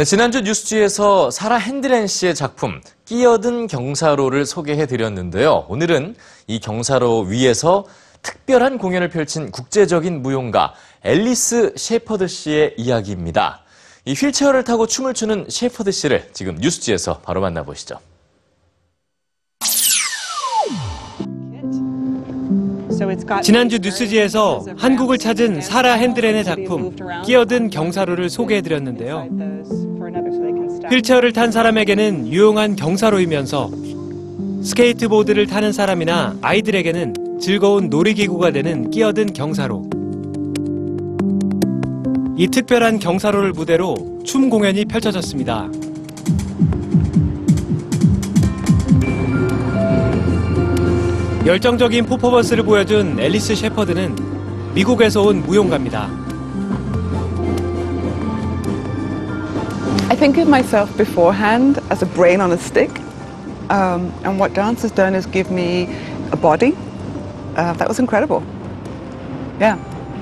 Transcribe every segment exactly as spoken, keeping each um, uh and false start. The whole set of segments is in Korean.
네, 지난주 뉴스지에서 사라 핸드렌 씨의 작품 끼어든 경사로를 소개해드렸는데요. 오늘은 이 경사로 위에서 특별한 공연을 펼친 국제적인 무용가 앨리스 셰퍼드 씨의 이야기입니다. 이 휠체어를 타고 춤을 추는 셰퍼드 씨를 지금 뉴스지에서 바로 만나보시죠. 지난주 뉴스지에서 한국을 찾은 사라 헨드렌의 작품 끼어든 경사로를 소개해드렸는데요. 휠체어를 탄 사람에게는 유용한 경사로이면서 스케이트보드를 타는 사람이나 아이들에게는 즐거운 놀이기구가 되는 끼어든 경사로. 이 특별한 경사로를 무대로 춤 공연이 펼쳐졌습니다. 열정적인 퍼포먼스를 보여준 앨리스 셰퍼드는 미국에서 온 무용가입니다. I think of myself beforehand as a brain on a stick, um, and what dance has done is give me a body. Uh, that was incredible. Yeah,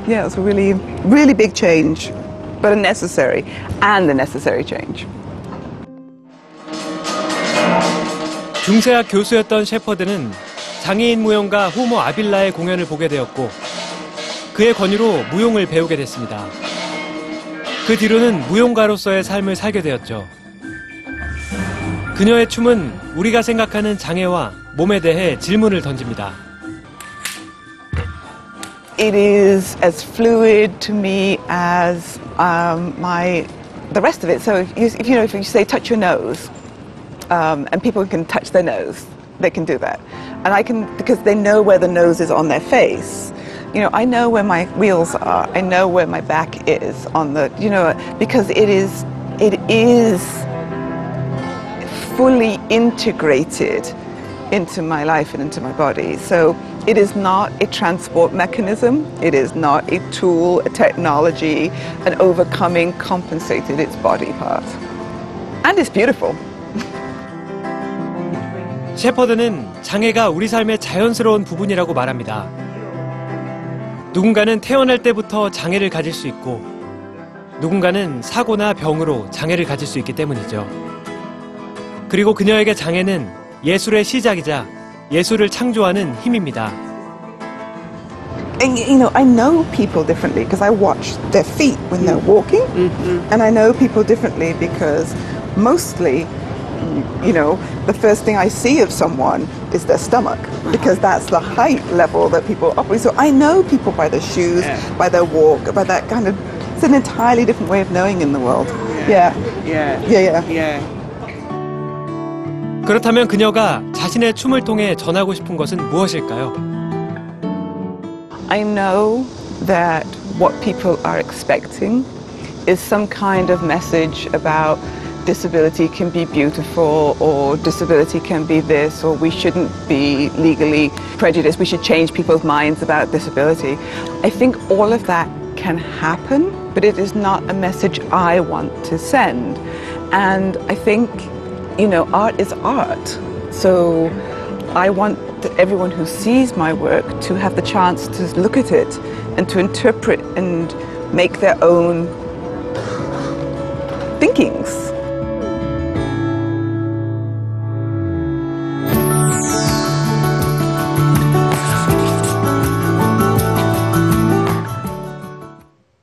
yeah, it was a really, really big change, but a necessary, and a necessary change. 중세학 교수였던 셰퍼드는 장애인 무용가 호모 아빌라의 공연을 보게 되었고, 그의 권유로 무용을 배우게 됐습니다. 그 뒤로는 무용가로서의 삶을 살게 되었죠. 그녀의 춤은 우리가 생각하는 장애와 몸에 대해 질문을 던집니다. It is as fluid to me as um, my the rest of it. So if you, if you know, if you say touch your nose, um, and people can touch their nose, they can do that. And I can because they know where the nose is on their face. You know, I know where my wheels are. I know where my back is on the, you know, because it is, it is fully integrated into my life and into my body. So it is not a transport mechanism. It is not a tool, a technology, an overcoming compensated its body part. And it's beautiful. 셰퍼드는 장애가 우리 삶의 자연스러운 부분이라고 말합니다. 누군가는 태어날 때부터 장애를 가질 수 있고 누군가는 사고나 병으로 장애를 가질 수 있기 때문이죠. 그리고 그녀에게 장애는 예술의 시작이자 예술을 창조하는 힘입니다. And, you know, I know people differently because I watch their feet when they're walking, and I know people differently because mostly, you know, the first thing I see of someone is their stomach because that's the height level that people operate. So I know people by their shoes, yeah. by their walk, by that kind of. It's an entirely different way of knowing in the world. Yeah. Yeah. Yeah. Yeah. yeah. 그렇다면 그녀가 자신의 춤을 통해 전하고 싶은 것은 무엇일까요? I know that what people are expecting is some kind of message about. Disability can be beautiful, or disability can be this, or we shouldn't be legally prejudiced, we should change people's minds about disability. I think all of that can happen, but it is not a message I want to send. And I think, you know, art is art. So I want everyone who sees my work to have the chance to look at it and to interpret and make their own thinkings.